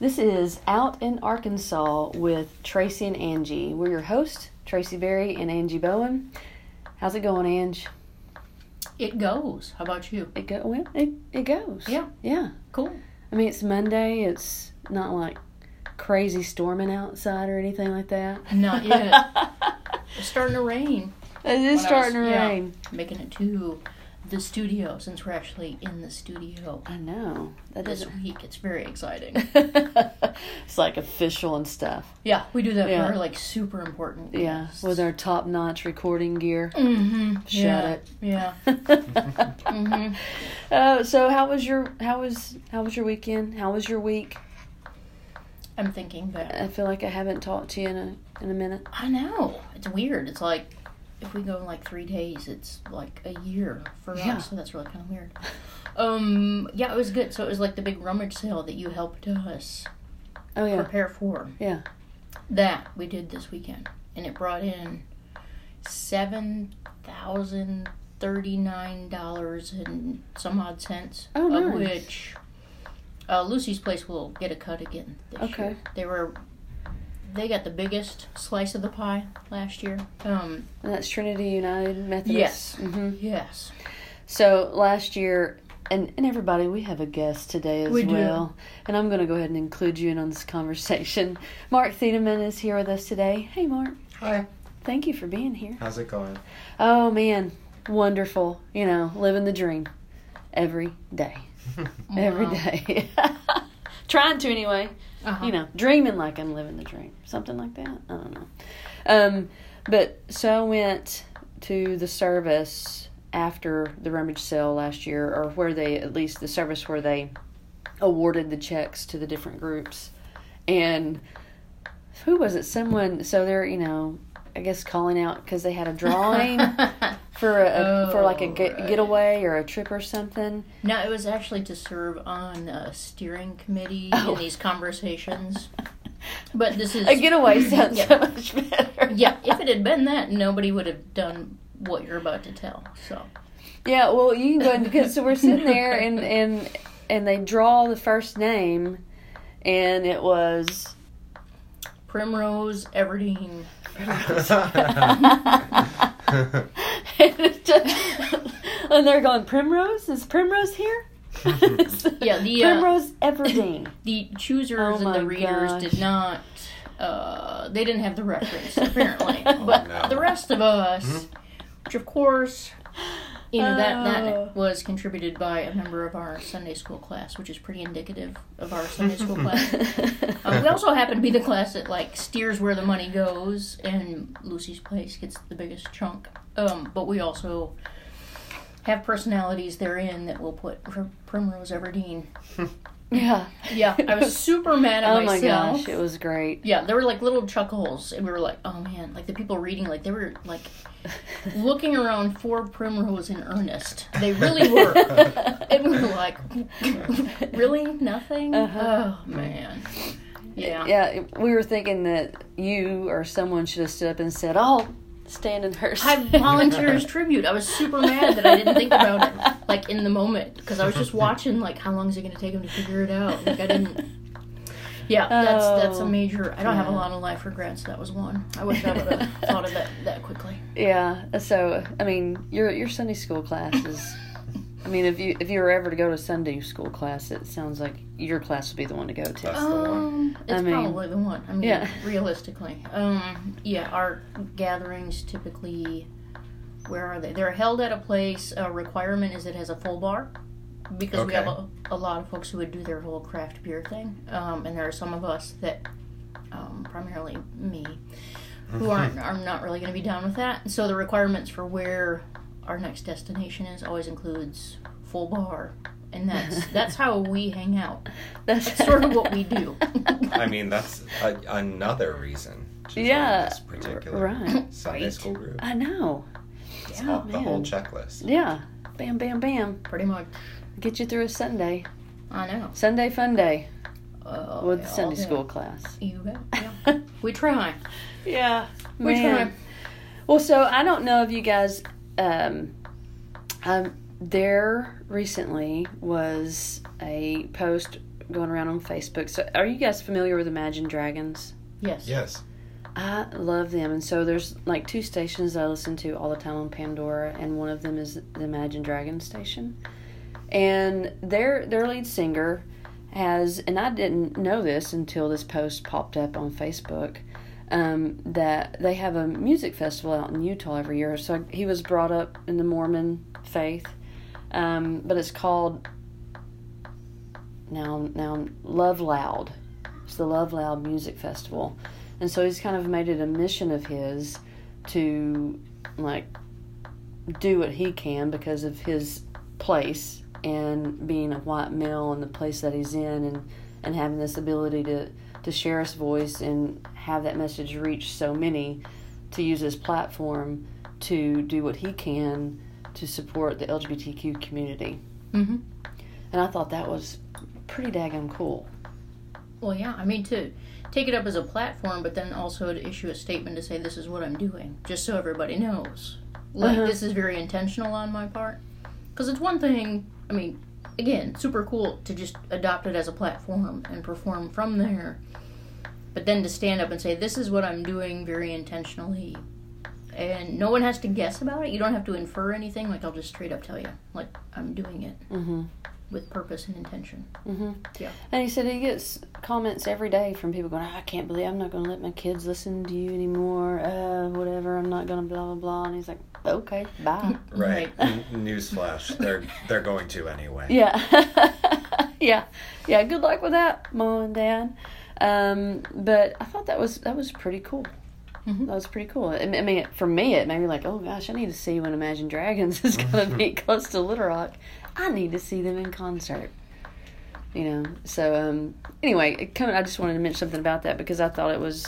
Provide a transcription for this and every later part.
This is Out in Arkansas with Tracy and Angie. We're your hosts, Tracy Berry and Angie Bowen. How's it going, Ange? It goes. How about you? It goes. Yeah. Yeah. Cool. I mean, it's Monday. It's not like crazy storming outside or anything like that. Not yet. It's starting to rain. It is starting to rain. Making it to the studio, since we're actually in the studio. I know. This week, it's very exciting. It's like official and stuff. Yeah, we do that for like super important guests. Yeah, with our top-notch recording gear. Mm-hmm. Shut it. Yeah. Mm-hmm. So how was your weekend? How was your week? I'm thinking that. I feel like I haven't talked to you in a minute. I know. It's weird. It's like, if we go in like 3 days, it's like a year for us, so that's really kind of weird. Yeah, it was good. So it was like the big rummage sale that you helped us prepare for. Yeah. That we did this weekend, and it brought in $7,039 and some odd cents, of which Lucy's Place will get a cut again this year. They got the biggest slice of the pie last year. And that's Trinity United Methodist. Yes. Mm-hmm. Yes. So last year, and everybody, we have a guest today as well. And I'm going to go ahead and include you in on this conversation. Mark Thiedemann is here with us today. Hey, Mark. Hi. Thank you for being here. How's it going? Oh, man. Wonderful. You know, living the dream every day. Every day. Trying to, anyway. Uh-huh. You know, dreaming like I'm living the dream. Something like that. I don't know. But so I went to the service after the rummage sale last year, or where they, at least the service where they awarded the checks to the different groups. And who was it? Someone, so they're, you know, I guess calling out because they had a drawing for a getaway or a trip or something. No, it was actually to serve on a steering committee in these conversations. But this is a getaway sounds so much better. Yeah, if it had been that, nobody would have done what you're about to tell. So yeah, well, you can go ahead, because so we're sitting there and they draw the first name, and it was Primrose Everdeen. And they're going, Primrose? Is Primrose here? Yeah, the Primrose Everdeen. The choosers and the readers did not. They didn't have the reference, apparently. The rest of us, which of course, you know, that was contributed by a member of our Sunday school class, which is pretty indicative of our Sunday school class. We also happen to be the class that, like, steers where the money goes, and Lucy's Place gets the biggest chunk. But we also have personalities therein that will put Primrose Everdeen. Yeah. Yeah, I was super mad at myself. Oh my gosh, it was great. Yeah, there were like little chuckles, and we were like, oh man, like the people reading, like they were like looking around for Primrose in earnest. They really were. And we were like, really? Nothing? Uh-huh. Oh man. Yeah. Yeah, we were thinking that you or someone should have stood up and said, stand in her. I volunteer as tribute. I was super mad that I didn't think about it, like, in the moment, because I was just watching, like, how long is it going to take him to figure it out? Like, I didn't. Yeah, that's a major. I don't have a lot of life regrets. That was one. I wish I would have thought of that quickly. Yeah. So I mean, your Sunday school class is. I mean, if you were ever to go to Sunday school class, it sounds like your class would be the one to go to. That's the one. Probably the one. I mean, realistically. Our gatherings typically, where are they? They're held at a place. A requirement is it has a full bar, because we have a lot of folks who would do their whole craft beer thing. And there are some of us that, primarily me, who are not really going to be down with that. So the requirements for where our next destination is always includes full bar, and that's how we hang out. That's sort of what we do. I mean, that's another reason to join this particular Sunday school group. I know. It's the whole checklist. Yeah. Bam, bam, bam. Pretty much. Get you through a Sunday. I know. Sunday fun day with the Sunday school class. You bet. Yeah. We try. Yeah. We try. Well, so I don't know if you guys... there recently was a post going around on Facebook. So are you guys familiar with Imagine Dragons? Yes. Yes. I love them. And so there's like two stations that I listen to all the time on Pandora, and one of them is the Imagine Dragons station. And their lead singer has, and I didn't know this until this post popped up on Facebook, that they have a music festival out in Utah every year. So he was brought up in the Mormon faith, but it's called now Love Loud. It's the Love Loud Music Festival. And so he's kind of made it a mission of his to, like, do what he can because of his place and being a white male and the place that he's in, and having this ability to share his voice and have that message reach so many, to use his platform to do what he can to support the LGBTQ community. Mm-hmm. And I thought that was pretty daggum cool. Well, yeah, I mean, too. Take it up as a platform, but then also to issue a statement to say, this is what I'm doing, just so everybody knows. Like, uh-huh. This is very intentional on my part. Because it's one thing, I mean, again, super cool to just adopt it as a platform and perform from there. But then to stand up and say, this is what I'm doing very intentionally. And no one has to guess about it. You don't have to infer anything. Like, I'll just straight up tell you, like, I'm doing it. Mm-hmm. With purpose and intention. Mm-hmm. Yeah. And he said he gets comments every day from people going, I can't believe I'm not going to let my kids listen to you anymore. Whatever. I'm not going to blah, blah, blah. And he's like, okay, bye. Right. Newsflash. They're going to anyway. Yeah. Yeah. Yeah. Good luck with that, Mom and Dad. But I thought that was pretty cool. Mm-hmm. That was pretty cool. I mean, for me, it made me like, oh gosh, I need to see when Imagine Dragons is going to be close to Little Rock. I need to see them in concert, you know. So anyway, I just wanted to mention something about that because I thought it was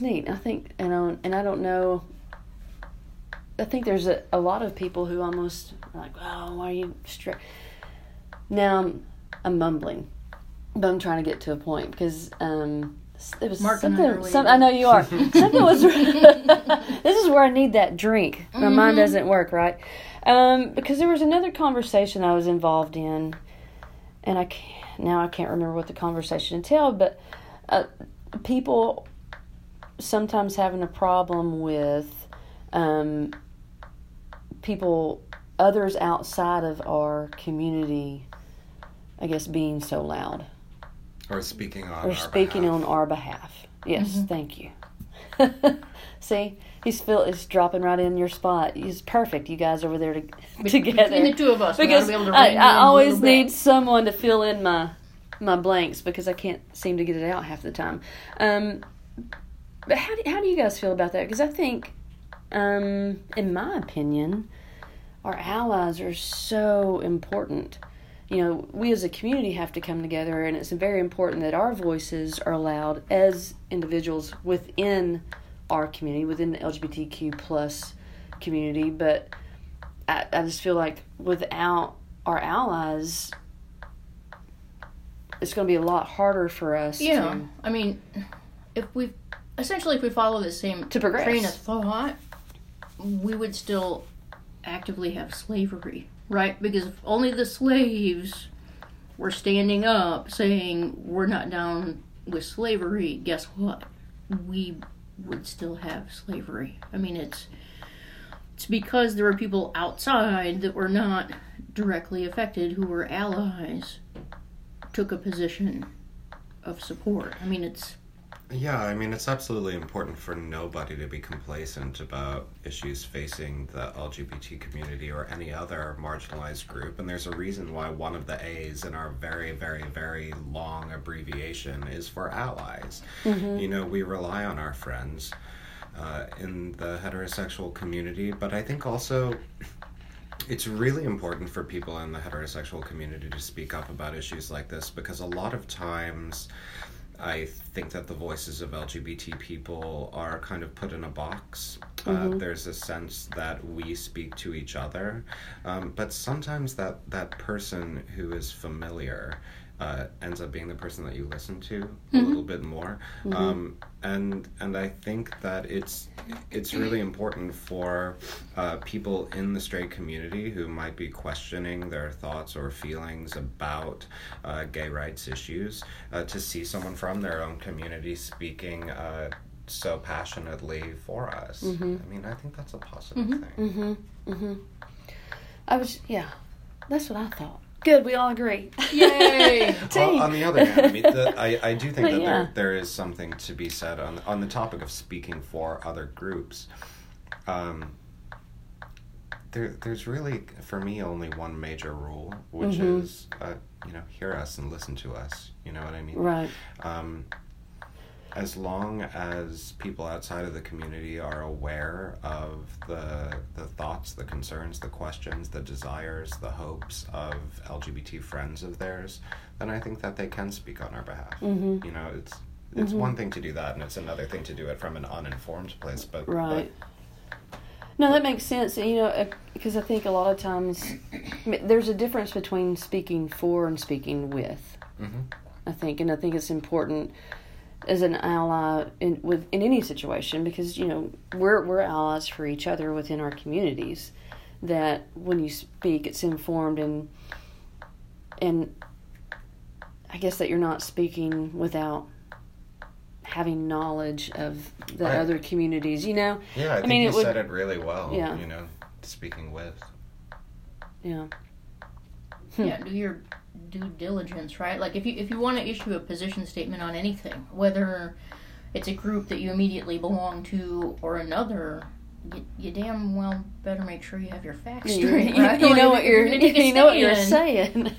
neat. I think, and I don't know. I think there's a lot of people who almost are like, oh, why are you strict? Now I'm mumbling, but I'm trying to get to a point because it was Mark something. I know you are. Something was. This is where I need that drink. My mm-hmm. mind doesn't work right. Because there was another conversation I was involved in, and I can't remember what the conversation entailed, but people sometimes having a problem with others outside of our community, I guess, being so loud. Or speaking on our behalf. Yes, mm-hmm. Thank you. See, he's dropping right in your spot. He's perfect. You guys over there together. Between the two of us, because we ought to be able to I always need someone to fill in my blanks because I can't seem to get it out half the time. But how do you guys feel about that? Because I think, in my opinion, our allies are so important. You know, we as a community have to come together, and it's very important that our voices are loud as individuals within our community, within the LGBTQ plus community. But I just feel like without our allies, it's going to be a lot harder for us. Yeah, I mean, if we follow the same train of thought, we would still actively have slavery. Right, because if only the slaves were standing up saying, we're not down with slavery, guess what? We would still have slavery. I mean, it's because there were people outside that were not directly affected, who were allies, took a position of support. I mean, it's... Yeah, I mean, it's absolutely important for nobody to be complacent about issues facing the LGBT community or any other marginalized group, and there's a reason why one of the A's in our very, very, very long abbreviation is for allies. Mm-hmm. You know, we rely on our friends in the heterosexual community, but I think also... It's really important for people in the heterosexual community to speak up about issues like this, because a lot of times... I think that the voices of LGBT people are kind of put in a box. Mm-hmm. There's a sense that we speak to each other. But sometimes that person who is familiar ends up being the person that you listen to mm-hmm. a little bit more. Mm-hmm. And I think that it's really important for people in the straight community who might be questioning their thoughts or feelings about gay rights issues to see someone from their own community speaking so passionately for us. Mm-hmm. I mean, I think that's a positive mm-hmm. thing. Mm-hmm. Mm-hmm. That's what I thought. Good, we all agree. Yay! Well, on the other hand, I mean, I do think that there is something to be said on the topic of speaking for other groups. There's really, for me, only one major rule, which mm-hmm. is, hear us and listen to us. You know what I mean? Right. As long as people outside of the community are aware of the thoughts, the concerns, the questions, the desires, the hopes of LGBT friends of theirs, then I think that they can speak on our behalf. Mm-hmm. You know, it's mm-hmm. one thing to do that, and it's another thing to do it from an uninformed place. But right. No, that makes sense. You know, because I think a lot of times there's a difference between speaking for and speaking with. Mm-hmm. I think it's important as an ally in any situation, because we're allies for each other within our communities. That when you speak, it's informed and I guess that you're not speaking without having knowledge of the other communities. Yeah, I think you said it really well. Yeah. Speaking with. Yeah. Yeah. Do your due diligence, right? Like if you want to issue a position statement on anything, whether it's a group that you immediately belong to or another, you damn well better make sure you have your facts straight. Right? You know what you're saying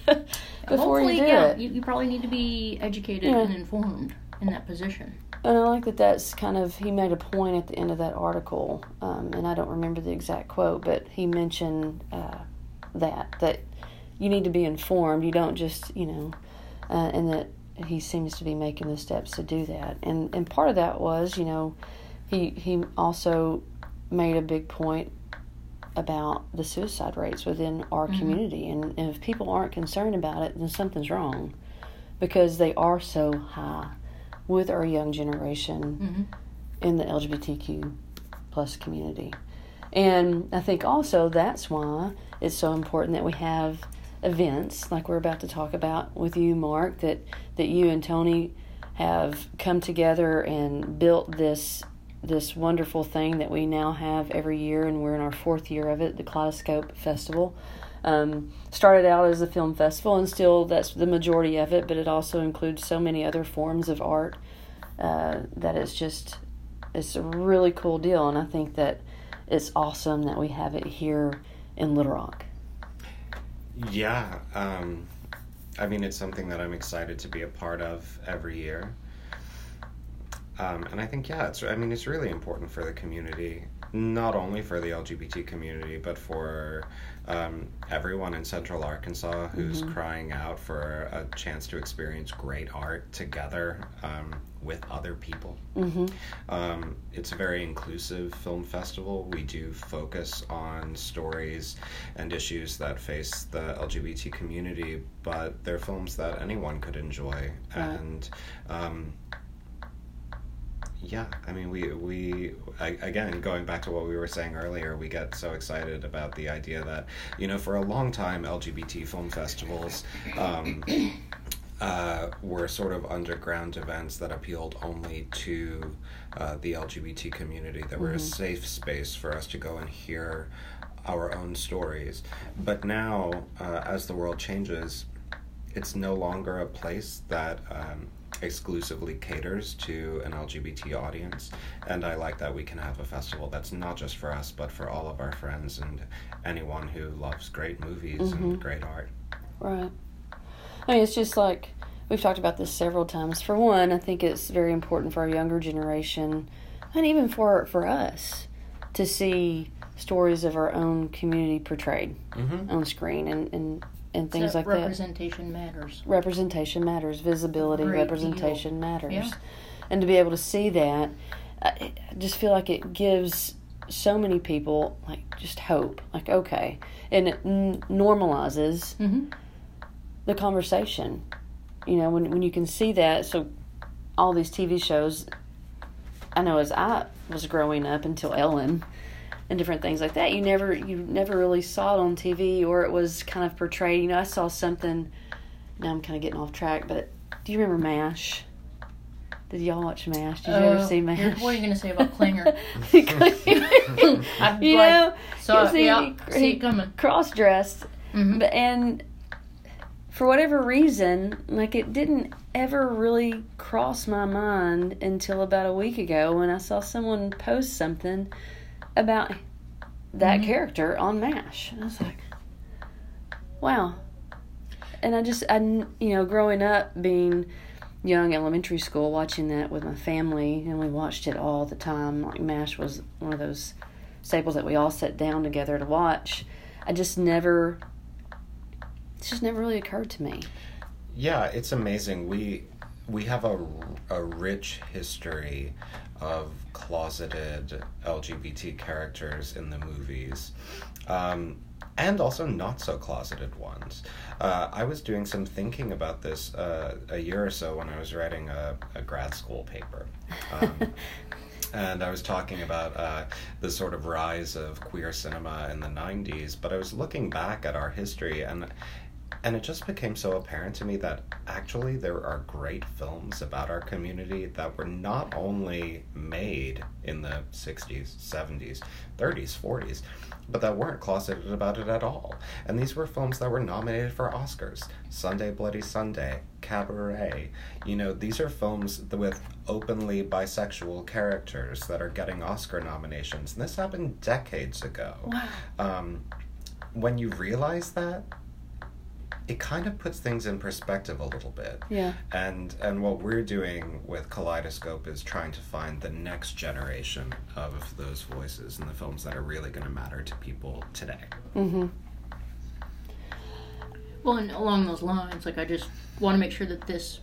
before you do it. You probably need to be educated and informed in that position. And I like that. That's kind of, he made a point at the end of that article, and I don't remember the exact quote, but he mentioned that. You need to be informed. You don't just, and that he seems to be making the steps to do that. And part of that was, he also made a big point about the suicide rates within our mm-hmm. community. And if people aren't concerned about it, then something's wrong, because they are so high with our young generation mm-hmm. in the LGBTQ plus community. And I think also that's why it's so important that we have events like we're about to talk about with you, Mark, that you and Tony have come together and built this wonderful thing that we now have every year, and we're in our fourth year of it, the Kaleidoscope Festival. Started out as a film festival, and still that's the majority of it, but it also includes so many other forms of art that it's a really cool deal, and I think that it's awesome that we have it here in Little Rock. Yeah. It's something that I'm excited to be a part of every year. And I think, it's really important for the community, not only for the LGBT community, but for everyone in Central Arkansas who's mm-hmm. crying out for a chance to experience great art together with other people. Mm-hmm. It's a very inclusive film festival. We do focus on stories and issues that face the LGBT community, but they're films that anyone could enjoy. Yeah. And we again, going back to what we were saying earlier, we get so excited about the idea that, for a long time, LGBT film festivals were sort of underground events that appealed only to the LGBT community, that were mm-hmm. a safe space for us to go and hear our own stories. But now, as the world changes, it's no longer a place that exclusively caters to an LGBT audience, and I like that we can have a festival that's not just for us, but for all of our friends and anyone who loves great movies mm-hmm. and great art. Right. It's just like, we've talked about this several times. For one, I think it's very important for our younger generation, and even for us, to see stories of our own community portrayed mm-hmm. on screen and things like representation that. Representation matters. Visibility, representation matters. Yeah. And to be able to see that, I just feel like it gives so many people, just hope. And it normalizes mm-hmm. the conversation you know, when you can see that, so all these TV shows, I know as I was growing up until Ellen and different things like that, you never really saw it on TV, or it was kind of portrayed. You know, I saw something, now I'm kind of getting off track, but do you remember MASH? Did y'all watch MASH? Did you ever see MASH? What are you going to say about Klinger? You know, so he cross-dressed. Mm-hmm. And for whatever reason, like, it didn't ever really cross my mind until about a week ago when I saw someone post something about that mm-hmm. character on MASH. And I was like, wow. And I, you know, growing up being young, elementary school, watching that with my family, and we watched it all the time. Like, MASH was one of those staples that we all sat down together to watch. It just never really occurred to me. Yeah, it's amazing. We have a rich history of closeted LGBT characters in the movies. And also not so closeted ones. I was doing some thinking about this a year or so when I was writing a grad school paper. And I was talking about the sort of rise of queer cinema in the 90s, but I was looking back at our history, and it just became so apparent to me that actually there are great films about our community that were not only made in the 60s, 70s, 30s, 40s, but that weren't closeted about it at all. And these were films that were nominated for Oscars. Sunday Bloody Sunday, Cabaret. You know, these are films with openly bisexual characters that are getting Oscar nominations. And this happened decades ago. Wow. When you realize that, it kind of puts things in perspective a little bit. Yeah. And what we're doing with Kaleidoscope is trying to find the next generation of those voices and the films that are really going to matter to people today. Mm-hmm. Well, and along those lines, like, I just want to make sure that this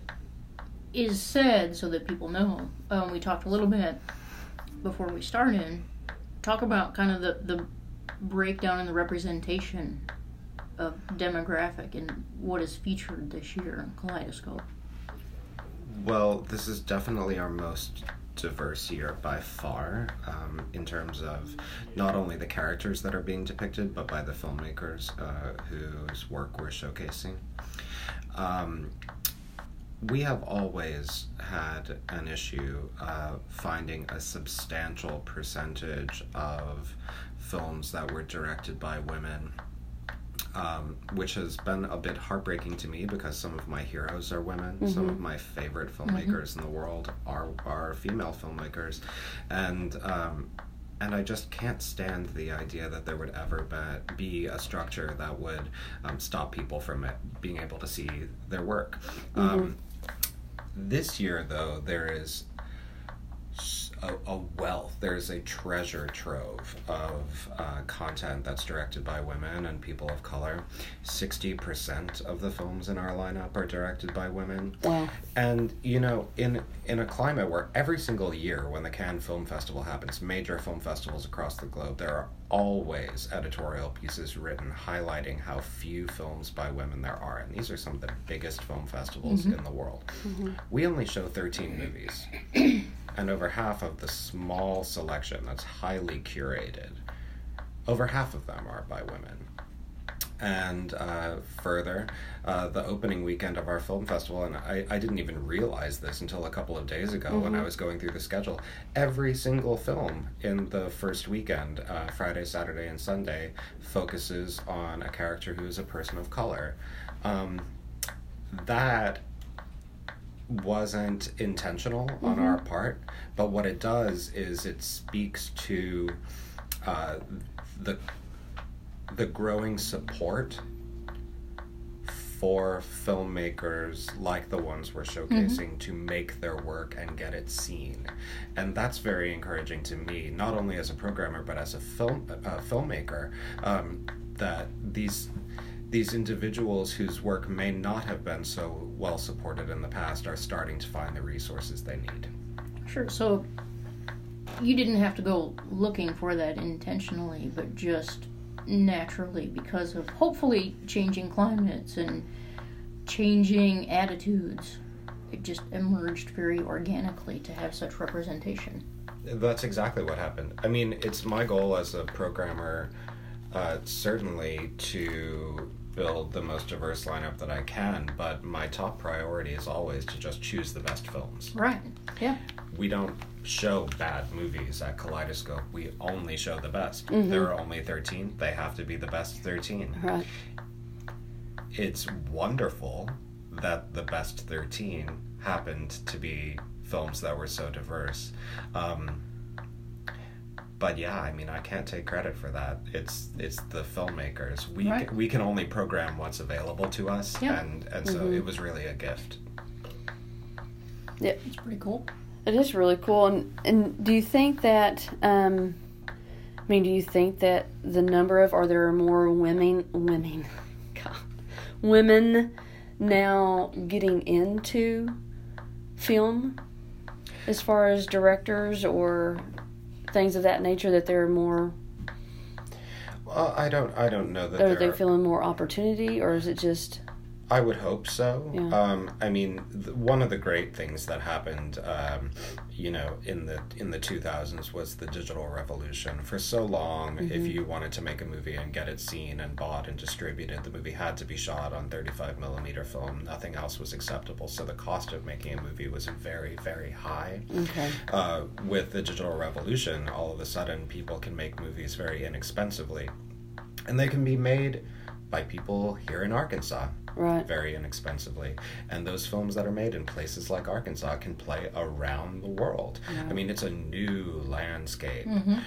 is said so that people know. We talked a little bit before we started, talk about kind of the breakdown and the representation of demographic and what is featured this year in Kaleidoscope. Well, this is definitely our most diverse year by far, in terms of not only the characters that are being depicted, but by the filmmakers whose work we're showcasing. We have always had an issue finding a substantial percentage of films that were directed by women, which has been a bit heartbreaking to me because some of my heroes are women. Mm-hmm. Some of my favorite filmmakers mm-hmm. in the world are female filmmakers. And I just can't stand the idea that there would ever be a structure that would stop people from being able to see their work. Mm-hmm. This year, though, there is a wealth. There's a treasure trove of content that's directed by women and people of color. 60% of the films in our lineup are directed by women. Yeah. And, you know, in a climate where every single year when the Cannes Film Festival happens, major film festivals across the globe, there are always editorial pieces written highlighting how few films by women there are. And these are some of the biggest film festivals mm-hmm. in the world. Mm-hmm. We only show 13 movies. And over half of the small selection that's highly curated, over half of them are by women. And further, the opening weekend of our film festival, and I didn't even realize this until a couple of days ago mm-hmm. when I was going through the schedule, every single film in the first weekend, Friday, Saturday, and Sunday, focuses on a character who is a person of color. That wasn't intentional mm-hmm. on our part, but what it does is it speaks to the growing support for filmmakers like the ones we're showcasing mm-hmm. to make their work and get it seen. And that's very encouraging to me, not only as a programmer but as a filmmaker, that these individuals whose work may not have been so well supported in the past are starting to find the resources they need. Sure. So you didn't have to go looking for that intentionally, but just naturally because of hopefully changing climates and changing attitudes. It just emerged very organically to have such representation. That's exactly what happened. I mean, it's my goal as a programmer, certainly to build the most diverse lineup that I can, but my top priority is always to just choose the best films. Right, yeah. We don't show bad movies at Kaleidoscope. We only show the best. Mm-hmm. There are only 13. They have to be the best 13. Right. It's wonderful that the best 13 happened to be films that were so diverse. But yeah, I mean, I can't take credit for that. It's the filmmakers. We can only program what's available to us, yeah. and so it was really a gift. Yeah, it's pretty cool. It is really cool. And do you think that? Do you think that the number of are there more women now getting into film, as far as directors or things of that nature, that there are more? Well, I don't know that. Or are they feeling more opportunity, or is it just? I would hope so. Yeah. One of the great things that happened, in the 2000s was the digital revolution. For so long, if you wanted to make a movie and get it seen and bought and distributed, the movie had to be shot on 35mm film. Nothing else was acceptable. So the cost of making a movie was very, very high. Okay. With the digital revolution, all of a sudden, people can make movies very inexpensively, and they can be made by people here in Arkansas. Right. Very inexpensively. And those films that are made in places like Arkansas can play around the world. Right. I mean, it's a new landscape. Mm-hmm.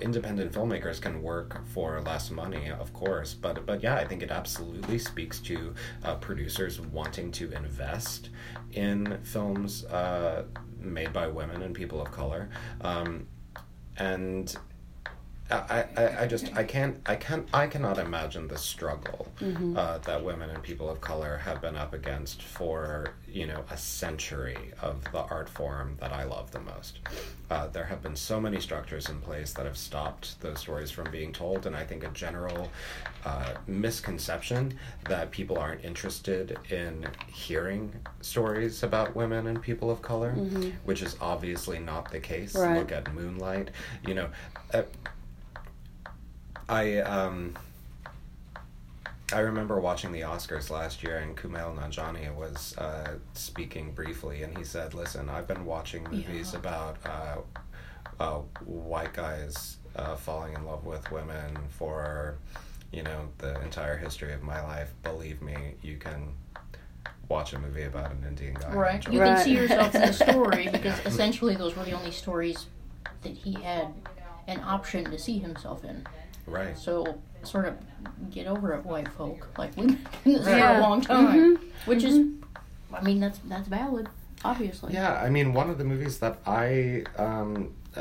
Independent filmmakers can work for less money, of course. But yeah, I think it absolutely speaks to producers wanting to invest in films made by women and people of color. I cannot imagine the struggle that women and people of color have been up against for, a century of the art form that I love the most. There have been so many structures in place that have stopped those stories from being told, and I think a general misconception that people aren't interested in hearing stories about women and people of color, which is obviously not the case. Right. Look at Moonlight. I remember watching the Oscars last year, and Kumail Nanjiani was speaking briefly, and he said, "Listen, I've been watching movies about white guys falling in love with women for, the entire history of my life. Believe me, you can watch a movie about an Indian guy." Right. You can see yourself in the story, because essentially those were the only stories that he had an option to see himself in. Right. So, sort of get over it, white folk. Like, we've been this for a long time. Mm-hmm. Which is, that's valid, obviously. Yeah, one of the movies that I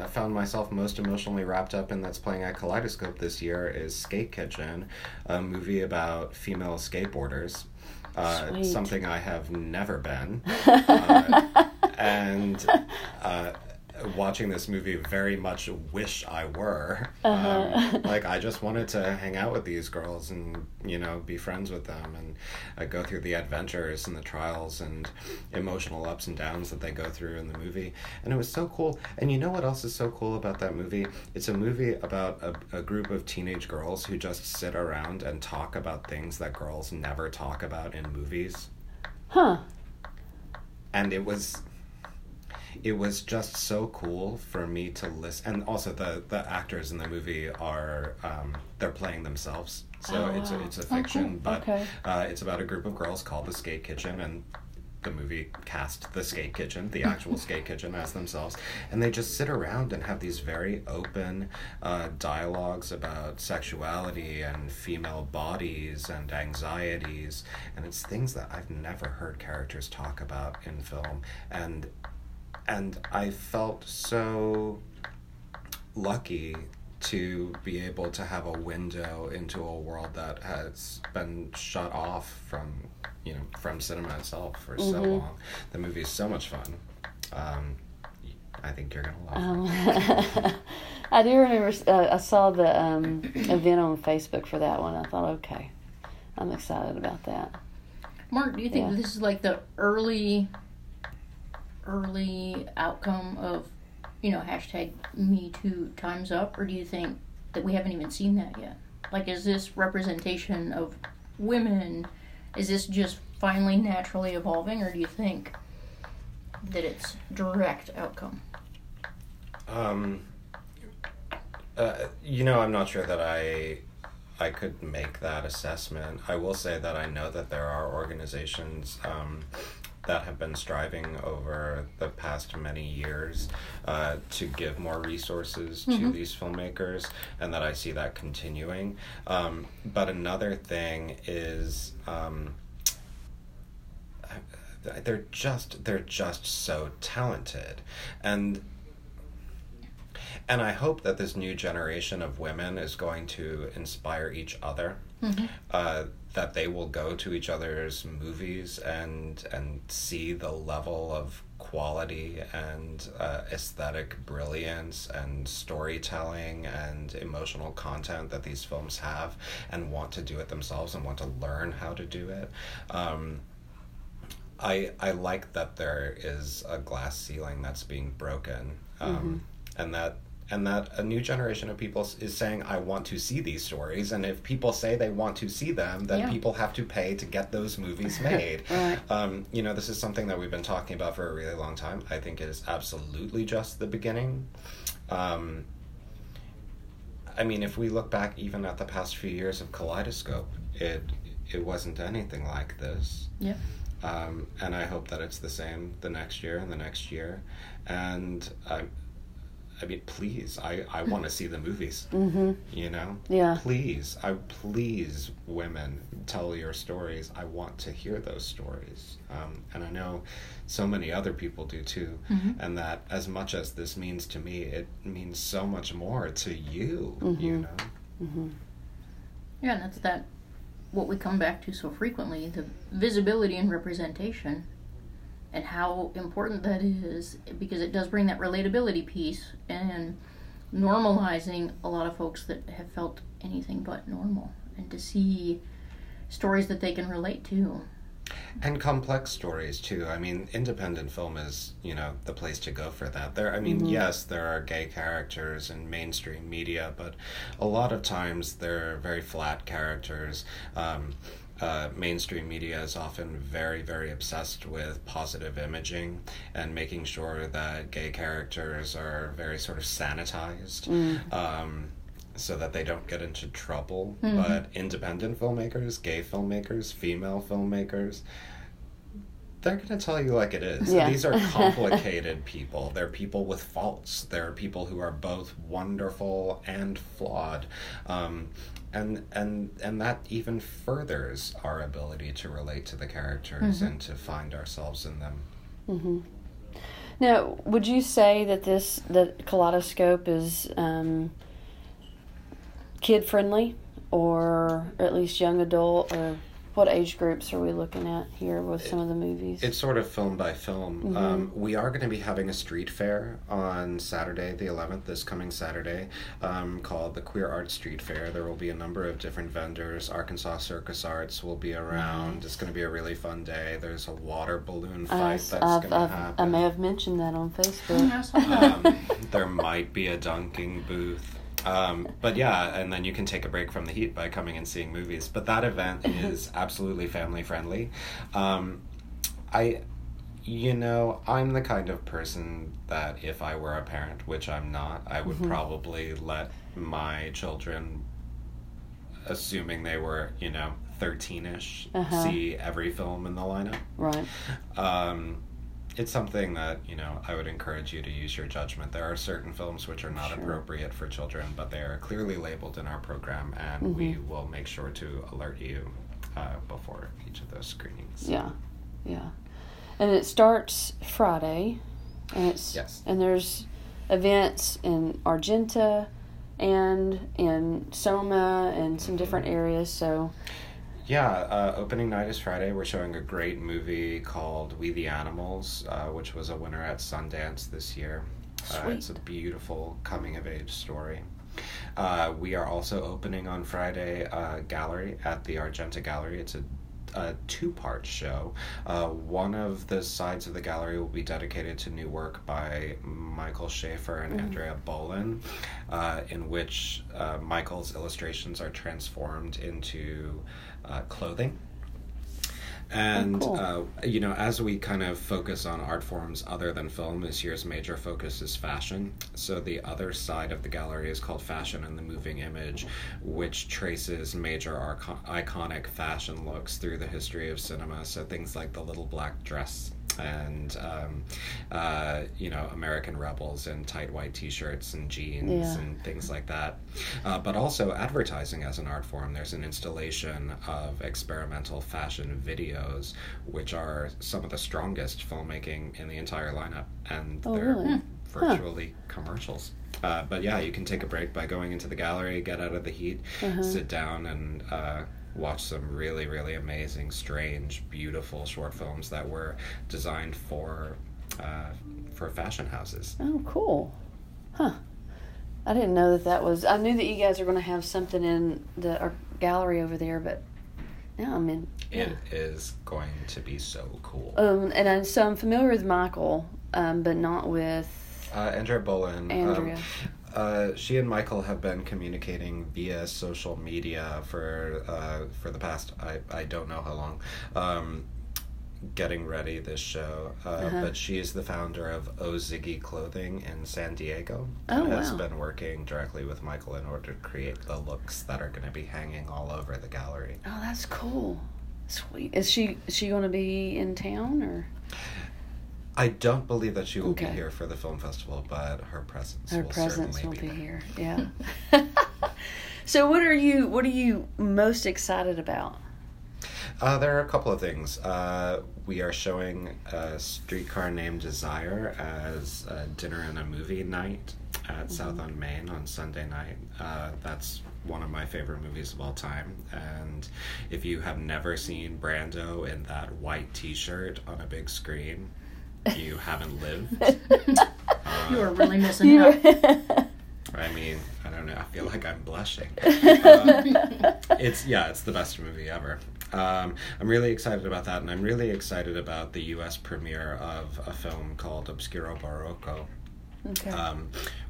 found myself most emotionally wrapped up in that's playing at Kaleidoscope this year is Skate Kitchen, a movie about female skateboarders. Something I have never been. Watching this movie, very much wish I were. I just wanted to hang out with these girls and be friends with them and go through the adventures and the trials and emotional ups and downs that they go through in the movie. And it was so cool. And you know what else is so cool about that movie? It's a movie about a group of teenage girls who just sit around and talk about things that girls never talk about in movies. Huh. And it was just so cool for me to listen. And also the actors in the movie are they're playing themselves, so it's a fiction. It's about a group of girls called the Skate Kitchen, and the movie cast the Skate Kitchen, the actual Skate Kitchen, as themselves, and they just sit around and have these very open dialogues about sexuality and female bodies and anxieties, and it's things that I've never heard characters talk about in film. And I felt so lucky to be able to have a window into a world that has been shut off from cinema itself for so long. The movie is so much fun. I think you're gonna love it. I do remember I saw the event on Facebook for that one. I thought, okay, I'm excited about that. Mark, do you think this is like the early outcome of, you know, #MeToo time's up, or do you think that we haven't even seen that yet? Like, is this representation of women, is this just finally naturally evolving, or do you think that it's direct outcome? You know, I'm not sure that I could make that assessment. I will say that I know that there are organizations that have been striving over the past many years to give more resources to these filmmakers, and that I see that continuing. But another thing is they're just so talented, and I hope that this new generation of women is going to inspire each other, that they will go to each other's movies and see the level of quality and aesthetic brilliance and storytelling and emotional content that these films have, and want to do it themselves and want to learn how to do it. I like that there is a glass ceiling that's being broken, and that a new generation of people is saying, I want to see these stories, and if people say they want to see them, then people have to pay to get those movies made. You know, this is something that we've been talking about for a really long time. I think it is absolutely just the beginning. I mean, if we look back even at the past few years of Kaleidoscope, it wasn't anything like this. Yeah. And I hope that it's the same the next year and the next year. And I mean, please, I want to see the movies, you know? Yeah. Please, women, tell your stories. I want to hear those stories. And I know so many other people do too. And that as much as this means to me, it means so much more to you, you know? Yeah, and that's that, what we come back to so frequently, the visibility and representation, and how important that is, because it does bring that relatability piece and normalizing a lot of folks that have felt anything but normal, and to see stories that they can relate to. And complex stories too. I mean, independent film is, you know, the place to go for that. There, I mean, yes, there are gay characters in mainstream media, but a lot of times they're very flat characters. Mainstream media is often very, very obsessed with positive imaging and making sure that gay characters are very sort of sanitized, so that they don't get into trouble. But independent filmmakers, gay filmmakers, female filmmakers, they're going to tell you like it is. Yeah. These are complicated people. They're people with faults. They're people who are both wonderful and flawed. And that even furthers our ability to relate to the characters and to find ourselves in them. Now, would you say that that Kaleidoscope is kid-friendly, or at least young adult, or what age groups are we looking at here with some of the movies? It's sort of film by film. We are going to be having a street fair on Saturday, the 11th, this coming Saturday, called the Queer Arts Street Fair. There will be a number of different vendors. Arkansas Circus Arts will be around. It's going to be a really fun day. There's a water balloon fight that's going to happen. I may have mentioned that on Facebook. There might be a dunking booth. But yeah, and then you can take a break from the heat by coming and seeing movies. But that event is absolutely family friendly. I'm the kind of person that if I were a parent, which I'm not, I would probably let my children, assuming they were, 13-ish, see every film in the lineup. Right. It's something that, I would encourage you to use your judgment. There are certain films which are not appropriate for children, but they are clearly labeled in our program, and we will make sure to alert you before each of those screenings. Yeah. And it starts Friday, and and there's events in Argenta and in Soma and some different areas, so... Yeah, opening night is Friday. We're showing a great movie called We the Animals, which was a winner at Sundance this year. It's a beautiful coming-of-age story. We are also opening on Friday a gallery at the Argenta Gallery. It's a two-part show. One of the sides of the gallery will be dedicated to new work by Michael Schaefer and Andrea Bolin, in which Michael's illustrations are transformed into clothing. And, you know, as we kind of focus on art forms other than film, this year's major focus is fashion. So the other side of the gallery is called Fashion and the Moving Image, which traces major iconic fashion looks through the history of cinema. So things like the little black dress and, you know, American Rebels and tight white t-shirts and jeans and things like that. But also advertising as an art form. There's an installation of experimental fashion videos, which are some of the strongest filmmaking in the entire lineup. And they're virtually commercials. But yeah, you can take a break by going into the gallery, get out of the heat, sit down and watch some really, really amazing, strange, beautiful short films that were designed for fashion houses. Oh, cool. Huh. I didn't know that that was... I knew that you guys are going to have something in the our gallery over there, but now I'm in... Yeah. It is going to be so cool. So I'm familiar with Michael, but not with... Andrea Bolin. Andrea. She and Michael have been communicating via social media for the past, I don't know how long, getting ready this show. But she is the founder of Oziggy Clothing in San Diego and has been working directly with Michael in order to create the looks that are going to be hanging all over the gallery. Oh, that's cool. Sweet. Is she going to be in town or... I don't believe that she will be here for the film festival, but her presence will certainly be here. Yeah. So, what are you most excited about? There are a couple of things. We are showing A Streetcar Named Desire as a dinner and a movie night at South on Main on Sunday night. That's one of my favorite movies of all time, and if you have never seen Brando in that white T-shirt on a big screen, you haven't lived. You are really missing out. I mean, I don't know. I feel like I'm blushing. It's the best movie ever. I'm really excited about that, and I'm really excited about the U.S. premiere of a film called Obscuro Barocco. Okay.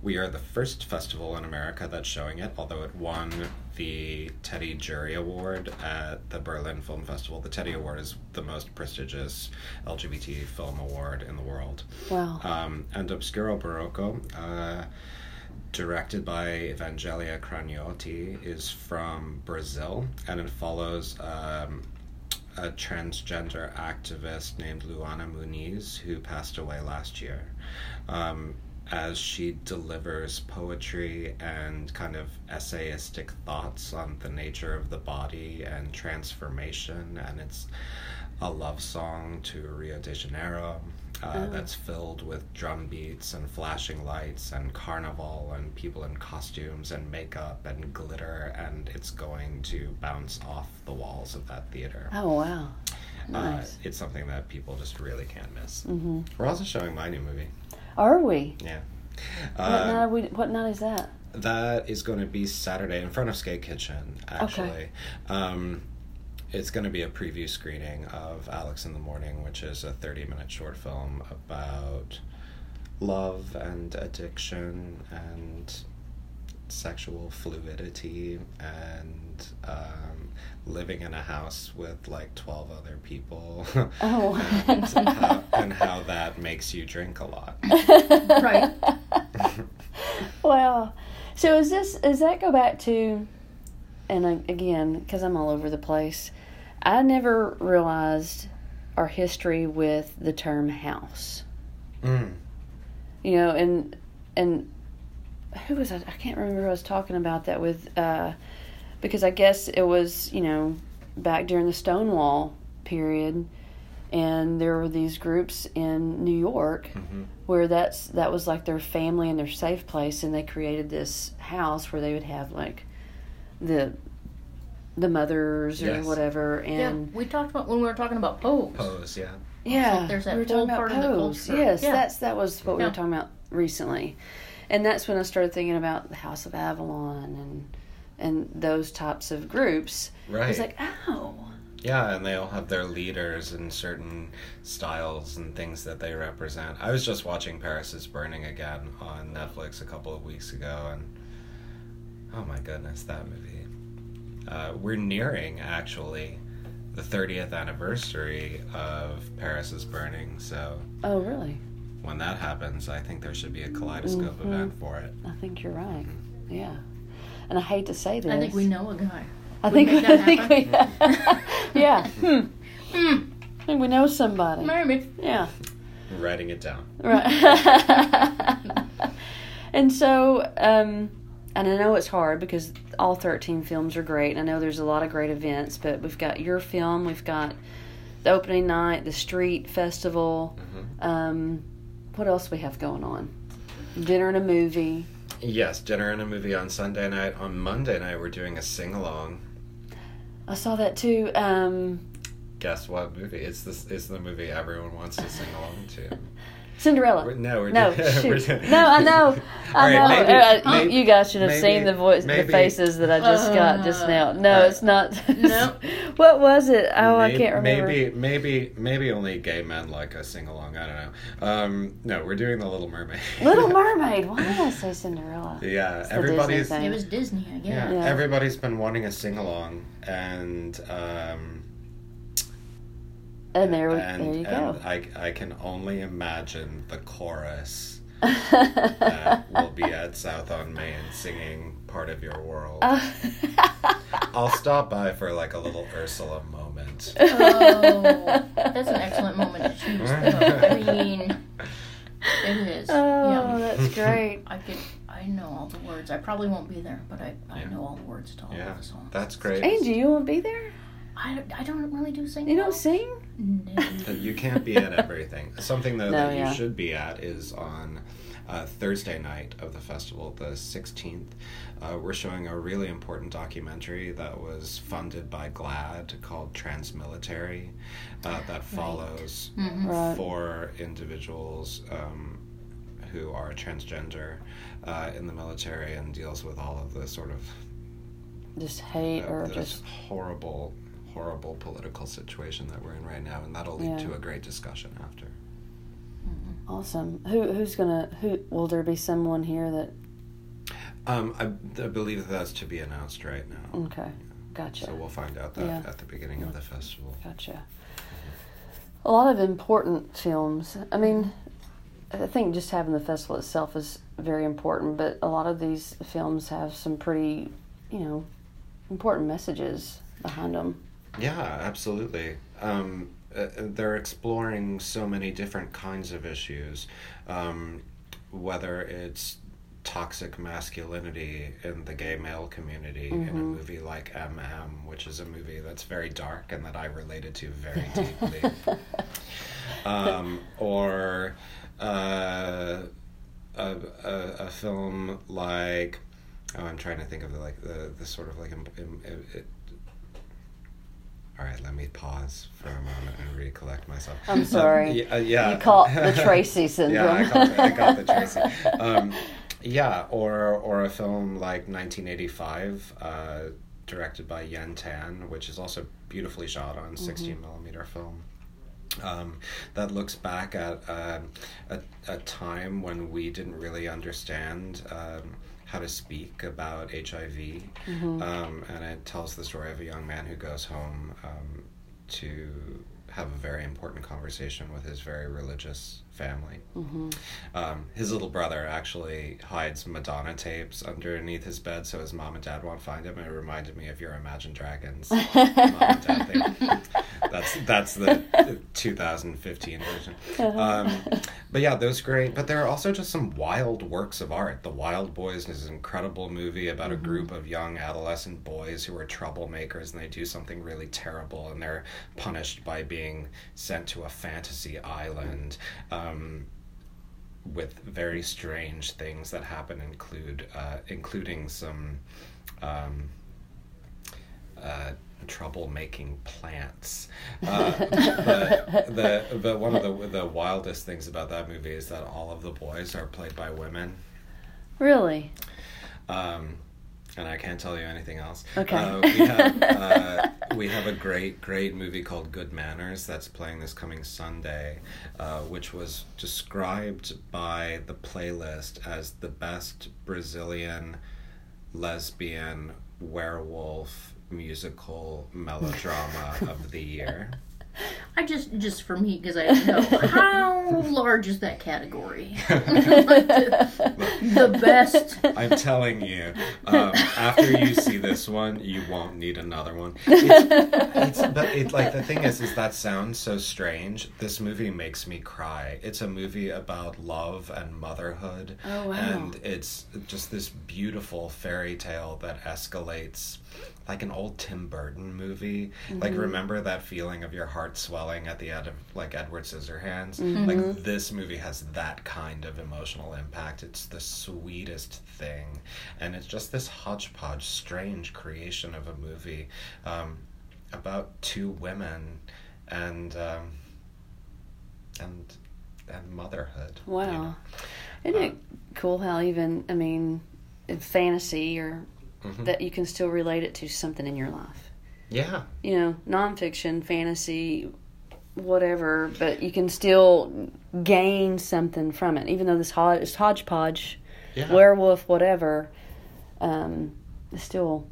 We are the first festival in America that's showing it, although it won the Teddy Jury Award at the Berlin Film Festival. The Teddy Award is the most prestigious LGBT film award in the world. Wow. And Obscuro Barocco, directed by Evangelia Cragniotti, is from Brazil, and it follows a transgender activist named Luana Muniz, who passed away last year. As she delivers poetry and kind of essayistic thoughts on the nature of the body and transformation, and it's a love song to Rio de Janeiro that's filled with drum beats and flashing lights and carnival and people in costumes and makeup and glitter, and it's going to bounce off the walls of that theater. Oh, wow. Nice. It's something that people just really can't miss. Mm-hmm. We're also showing my new movie. Are we? Yeah. What night is that? That is going to be Saturday in front of Skate Kitchen, actually. Okay. It's going to be a preview screening of Alex in the Morning, which is a 30-minute short film about love and addiction and sexual fluidity and living in a house with like 12 other people. Oh. and how that makes you drink a lot. Right. Wow. So does that go back to, and again, because I'm all over the place, I never realized our history with the term house. Mm. You know, and who was I? I can't remember who I was talking about that with, because I guess it was, you know, back during the Stonewall period, and there were these groups in New York where that was like their family and their safe place, and they created this house where they would have like the mothers or whatever. And we talked about when we were talking about Pose. Pose, yeah. Yeah, so there's that we were talking about Pose. Yes, that was what we were talking about recently. And that's when I started thinking about the House of Avalon and those types of groups. Right. I was like, oh. Yeah, and they all have their leaders and certain styles and things that they represent. I was just watching Paris is Burning again on Netflix a couple of weeks ago, and oh my goodness, that movie. We're nearing, actually, the 30th anniversary of Paris is Burning, so... Oh, really? When that happens, I think there should be a Kaleidoscope mm-hmm. event for it. I think you're right, yeah. And I hate to say this... I think we know a guy. I think we yeah. I think we know somebody. Mermaid. Yeah. I'm writing it down. Right. And so, and I know it's hard because all 13 films are great, and I know there's a lot of great events, but we've got your film, we've got the opening night, the street festival. Mm-hmm. What else we have going on? Dinner and a movie. Yes, dinner and a movie on Sunday night. On Monday night, we're doing a sing-along. I saw that too. Guess what movie? It's the movie everyone wants to sing along to. Cinderella. No, I know. Right, maybe, you guys should have seen the faces that I just got just now. No, it's not. No. What was it? Oh, I can't remember. Maybe only gay men like a sing along. I don't know. No, we're doing the Little Mermaid. Little Mermaid. Why did I say Cinderella? Yeah, it was Disney, I guess. Yeah, everybody's been wanting a sing along, And there you go. I can only imagine the chorus that will be at South on Main singing Part of Your World. I'll stop by for like a little Ursula moment. Oh, that's an excellent moment to choose. I mean, it is. Oh, yeah. That's great. I know all the words. I probably won't be there, but I know all the words to all of the songs. That's great. Angie, you won't be there? I don't really do sing. You don't sing? No. You can't be at everything. Something that you should be at is on Thursday night of the festival, the 16th. We're showing a really important documentary that was funded by GLAAD called Trans Military that follows four individuals who are transgender in the military and deals with all of the sort of... Just hate or just... horrible political situation that we're in right now, and that'll lead to a great discussion after. Awesome. Who's gonna will there be someone here that I believe that's to be announced right now. Okay. Gotcha. So we'll find out that at the beginning of the festival. Gotcha. A lot of important films. I mean, I think just having the festival itself is very important, but a lot of these films have some pretty, important messages behind them. Yeah, absolutely. They're exploring so many different kinds of issues, whether it's toxic masculinity in the gay male community in a movie like M.M., which is a movie that's very dark and that I related to very deeply. Or a film like, I'm trying to think of the sort of like... All right, let me pause for a moment and recollect myself. I'm sorry. You caught the Tracy syndrome. I got the Tracy. Or a film like 1985, directed by Yen Tan, which is also beautifully shot on 16mm film. That looks back at a time when we didn't really understand how to speak about HIV, and it tells the story of a young man who goes home to have a very important conversation with his very religious family. His little brother actually hides Madonna tapes underneath his bed so his mom and dad won't find him, and it reminded me of your Imagine Dragons mom and dad thing. That's the 2015 version. But yeah, those great. But there are also just some wild works of art. The Wild Boys is an incredible movie about a group of young adolescent boys who are troublemakers, and they do something really terrible, and they're punished by being sent to a fantasy island with very strange things that happen, including some trouble-making plants. But one of the wildest things about that movie is that all of the boys are played by women. Really? And I can't tell you anything else. Okay. We have a great movie called Good Manners that's playing this coming Sunday, which was described by the playlist as the best Brazilian lesbian werewolf musical melodrama of the year. I just for me, because I know, how large is that category? the best. I'm telling you, after you see this one, you won't need another one. The thing is that sounds so strange. This movie makes me cry. It's a movie about love and motherhood. Oh, wow. And it's just this beautiful fairy tale that escalates like an old Tim Burton movie. Mm-hmm. Like, remember that feeling of your heart swelling at the end of, like, Edward Scissorhands? Mm-hmm. Like, this movie has that kind of emotional impact. It's the sweetest thing. And it's just this hodgepodge, strange creation of a movie about two women and motherhood. Wow. You know? Isn't it cool how even, I mean, in fantasy or... Mm-hmm. that you can still relate it to something in your life. Yeah. You know, nonfiction, fantasy, whatever, but you can still gain something from it. Even though this hodgepodge, werewolf, whatever, it's still...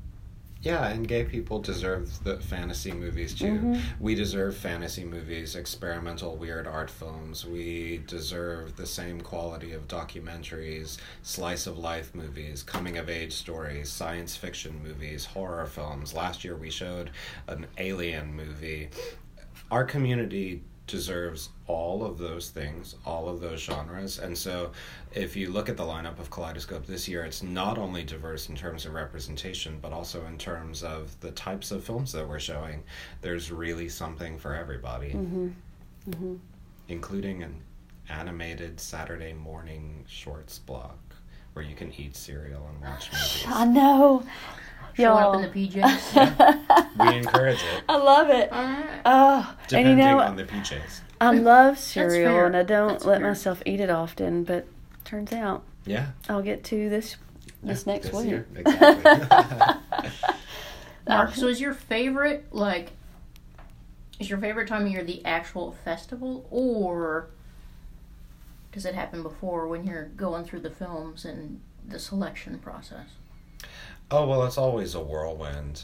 Yeah, and gay people deserve the fantasy movies, too. Mm-hmm. We deserve fantasy movies, experimental weird art films. We deserve the same quality of documentaries, slice-of-life movies, coming-of-age stories, science fiction movies, horror films. Last year we showed an Alien movie. Our community deserves all of those things, all of those genres. And so if you look at the lineup of Kaleidoscope this year, it's not only diverse in terms of representation, but also in terms of the types of films that we're showing. There's really something for everybody, mm-hmm. Mm-hmm. including an animated Saturday morning shorts block where you can eat cereal and watch movies. I know. Showing up in the PJs. Yeah. We encourage it. I love it. Depending on the PJs. I love cereal, and I don't let myself eat it often, but turns out I'll get to this next week. Year. Exactly. Mark, so is your favorite time of year the actual festival, or does it happen before when you're going through the films and the selection process? Oh, well, it's always a whirlwind.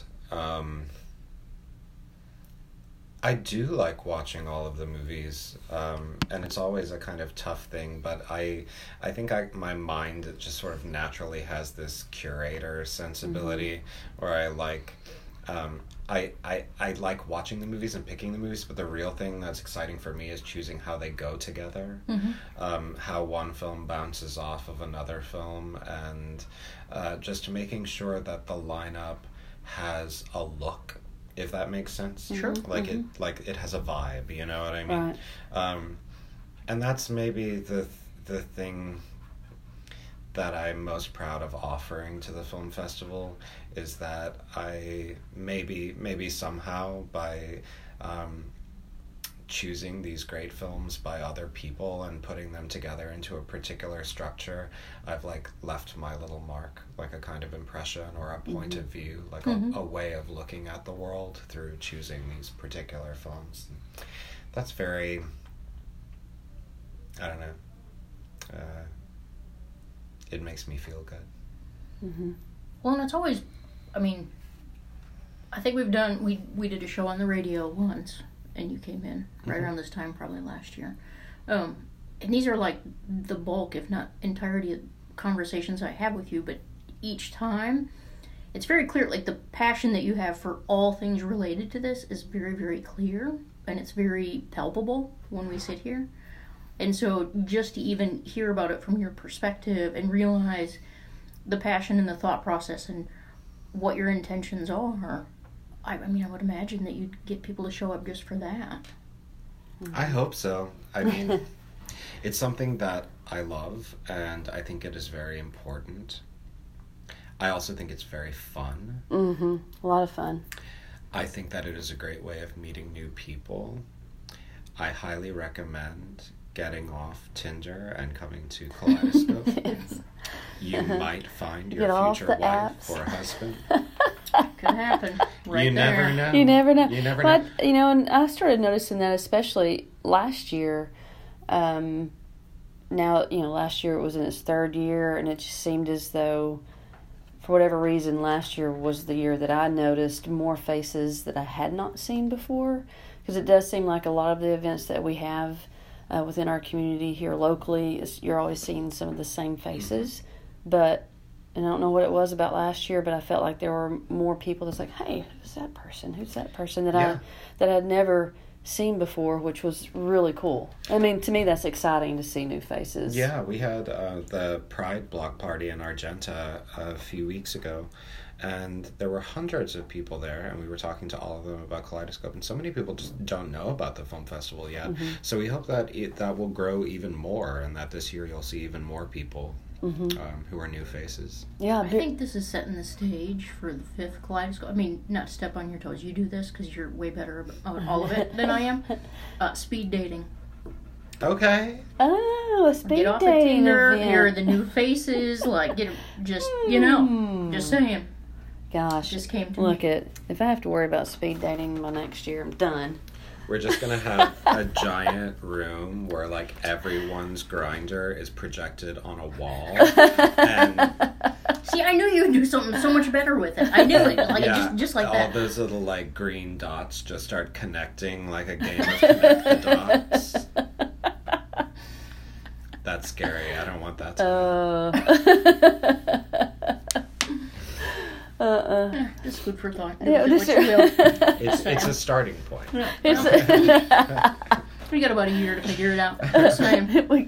I do like watching all of the movies, and it's always a kind of tough thing, but I think my mind just sort of naturally has this curator sensibility, mm-hmm. where I like... I like watching the movies and picking the movies, but the real thing that's exciting for me is choosing how they go together, mm-hmm. How one film bounces off of another film, and just making sure that the lineup has a look, if that makes sense. Sure. Like, mm-hmm. it has a vibe, you know what I mean? Right. And that's maybe the thing that I'm most proud of offering to the film festival, is that I maybe somehow by choosing these great films by other people and putting them together into a particular structure, I've like left my little mark, like a kind of impression or a point mm-hmm. of view, like mm-hmm. a way of looking at the world through choosing these particular films. And that's very, I don't know, it makes me feel good. Mm-hmm. Well, and it's always, I mean, I think we did a show on the radio once, and you came in right mm-hmm. around this time, probably last year. And these are like the bulk, if not entirety of conversations I have with you, but each time, it's very clear, like the passion that you have for all things related to this is very, very clear, and it's very palpable when we sit here. And so just to even hear about it from your perspective and realize the passion and the thought process and what your intentions are, I mean, I would imagine that you'd get people to show up just for that. I hope so. I mean, it's something that I love, and I think it is very important. I also think it's very fun. Mm-hmm. A lot of fun. I think that it is a great way of meeting new people. I highly recommend getting off Tinder and coming to Kaleidoscope, yes. You might find your future wife apps. Or husband. Could happen. Right you there. Never know. You never know. You never know. You know, and I started noticing that especially last year. Now, you know, last year it was in its third year, and it just seemed as though, for whatever reason, last year was the year that I noticed more faces that I had not seen before. Because it does seem like a lot of the events that we have within our community here locally, you're always seeing some of the same faces. But, and I don't know what it was about last year, but I felt like there were more people that's like, hey, who's that person? Who's that person that yeah. That I'd never seen before, which was really cool. I mean, to me, that's exciting to see new faces. Yeah, we had the Pride Block Party in Argenta a few weeks ago, and there were hundreds of people there, and we were talking to all of them about Kaleidoscope, and so many people just don't know about the film festival yet. Mm-hmm. So we hope that that will grow even more, and that this year you'll see even more people mm-hmm. Who are new faces. Yeah, I think this is setting the stage for the 5th Kaleidoscope. I mean, not to step on your toes. You do this because you're way better about all of it than I am. Speed dating. Okay. Oh, speed dating. Get off of Tinder. Here are the new faces. Like, get just you know, just saying. Gosh, just came to look me. At if I have to worry about speed dating by next year, I'm done. We're just gonna have a giant room where like everyone's grinder is projected on a wall. And see, I knew you'd do something so much better with it. I knew it, like yeah, just like all that. All those little like green dots just start connecting like a game of connect the dots. That's scary. I don't want that to happen. Just food for thought. Yeah, it's a starting point. Yeah. We got about a year to figure it out. We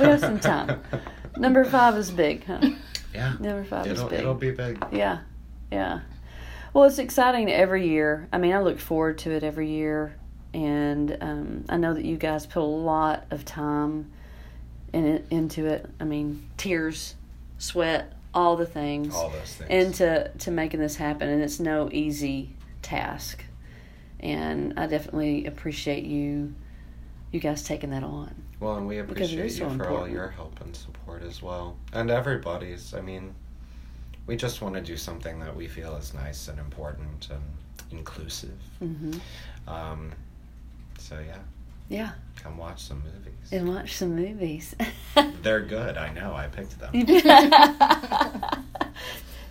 have some time. Number 5 is big, huh? Yeah. Number 5 is big. It'll be big. Yeah, yeah. Well, it's exciting every year. I mean, I look forward to it every year, and I know that you guys put a lot of time into it. I mean, tears, sweat. All the things. All those things. And to making this happen. And it's no easy task. And I definitely appreciate you guys taking that on. Well, and we appreciate you for all your help and support as well. And everybody's. I mean, we just want to do something that we feel is nice and important and inclusive. Mm-hmm. So, yeah. Yeah. Come watch some movies. And watch some movies. They're good. I know. I picked them. You do so well.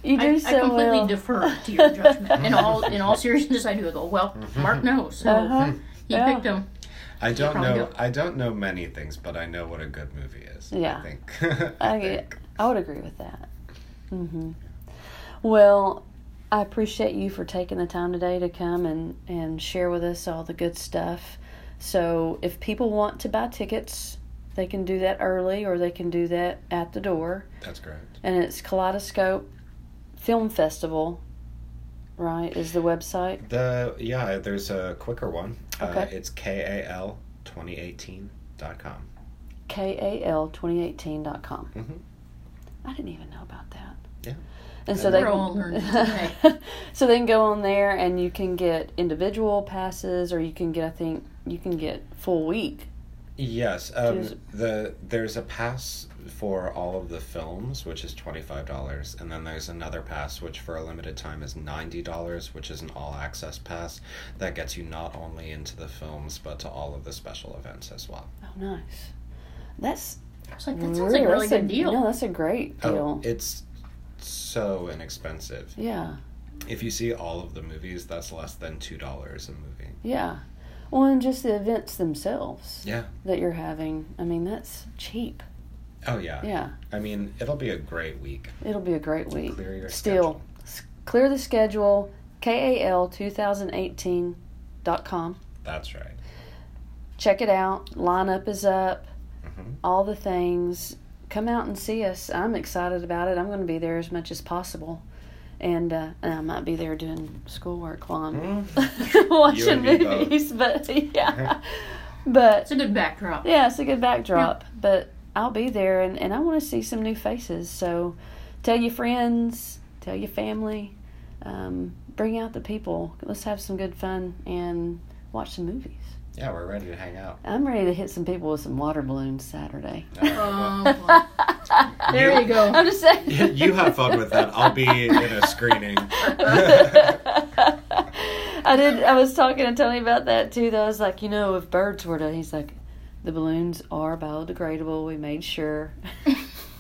I completely defer to your judgment. In all seriousness, I do. I go, well, Mark knows. So he picked them. I don't know many things, but I know what a good movie is. Yeah. I think. I would agree with that. Mm-hmm. Well, I appreciate you for taking the time today to come and share with us all the good stuff. So if people want to buy tickets, they can do that early or they can do that at the door. That's correct. And it's Kaleidoscope Film Festival, right, is the website? Yeah, there's a quicker one. Okay. It's KAL2018.com. KAL2018.com. Mm-hmm. I didn't even know about that. Yeah. And so they can go on there and you can get individual passes or you can get, I think, full week. Yes. There's a pass for all of the films, which is $25. And then there's another pass, which for a limited time is $90, which is an all-access pass that gets you not only into the films, but to all of the special events as well. Oh, nice. That sounds like a really good deal. No, that's a great deal. It's so inexpensive. Yeah. If you see all of the movies, that's less than $2 a movie. Yeah. Well, and just the events themselves that you're having. I mean, that's cheap. Oh, yeah. Yeah. I mean, it'll be a great week. Clear your schedule. Clear the schedule. KAL2018.com. That's right. Check it out. Lineup is up. Mm-hmm. All the things. Come out and see us. I'm excited about it. I'm going to be there as much as possible. And I might be there doing schoolwork while I'm watching movies, both. But yeah, but it's a good backdrop. Yeah, it's a good backdrop. Yeah. But I'll be there, and I want to see some new faces. So, tell your friends, tell your family, bring out the people. Let's have some good fun and watch some movies. Yeah, we're ready to hang out. I'm ready to hit some people with some water balloons Saturday. Oh, well. There you go. I'm just saying. You have fun with that. I'll be in a screening. I did. I was talking to Tony about that too. Though I was like, if birds were to, he's like, the balloons are biodegradable. We made sure.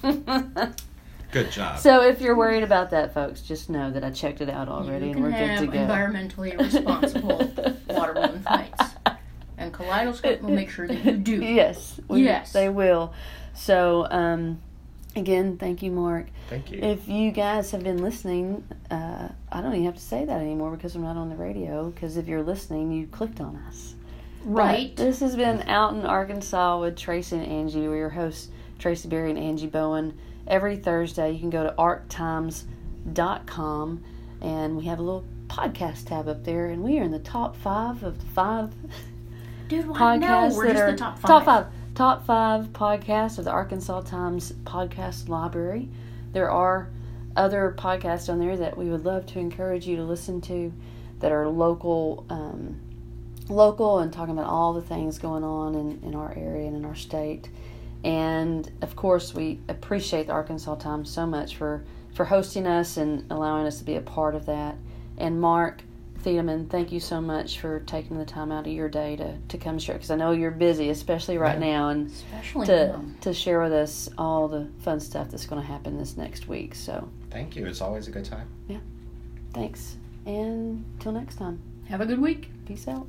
Good job. So if you're worried about that, folks, just know that I checked it out already and we're good to go. You can have environmentally responsible water balloon fights. And Kaleidoscope will make sure that you do. Yes. They will. So, again, thank you, Mark. Thank you. If you guys have been listening, I don't even have to say that anymore because I'm not on the radio. Because if you're listening, you clicked on us. Right. But this has been Out in Arkansas with Tracy and Angie. We're your hosts, Tracy Berry and Angie Bowen. Every Thursday, you can go to arctimes.com, and we have a little podcast tab up there, and we are in the top 5 of the 5 podcasts. We're just the top 5. Top 5 podcasts of the Arkansas Times podcast library. There are other podcasts on there that we would love to encourage you to listen to that are local and talking about all the things going on in our area and in our state. And, of course, we appreciate the Arkansas Times so much for hosting us and allowing us to be a part of that. And Mark Thiedemann, thank you so much for taking the time out of your day to come share, because I know you're busy, especially right now, and especially to share with us all the fun stuff that's going to happen this next week. So thank you. It's always a good time. Yeah. Thanks. And till next time. Have a good week. Peace out.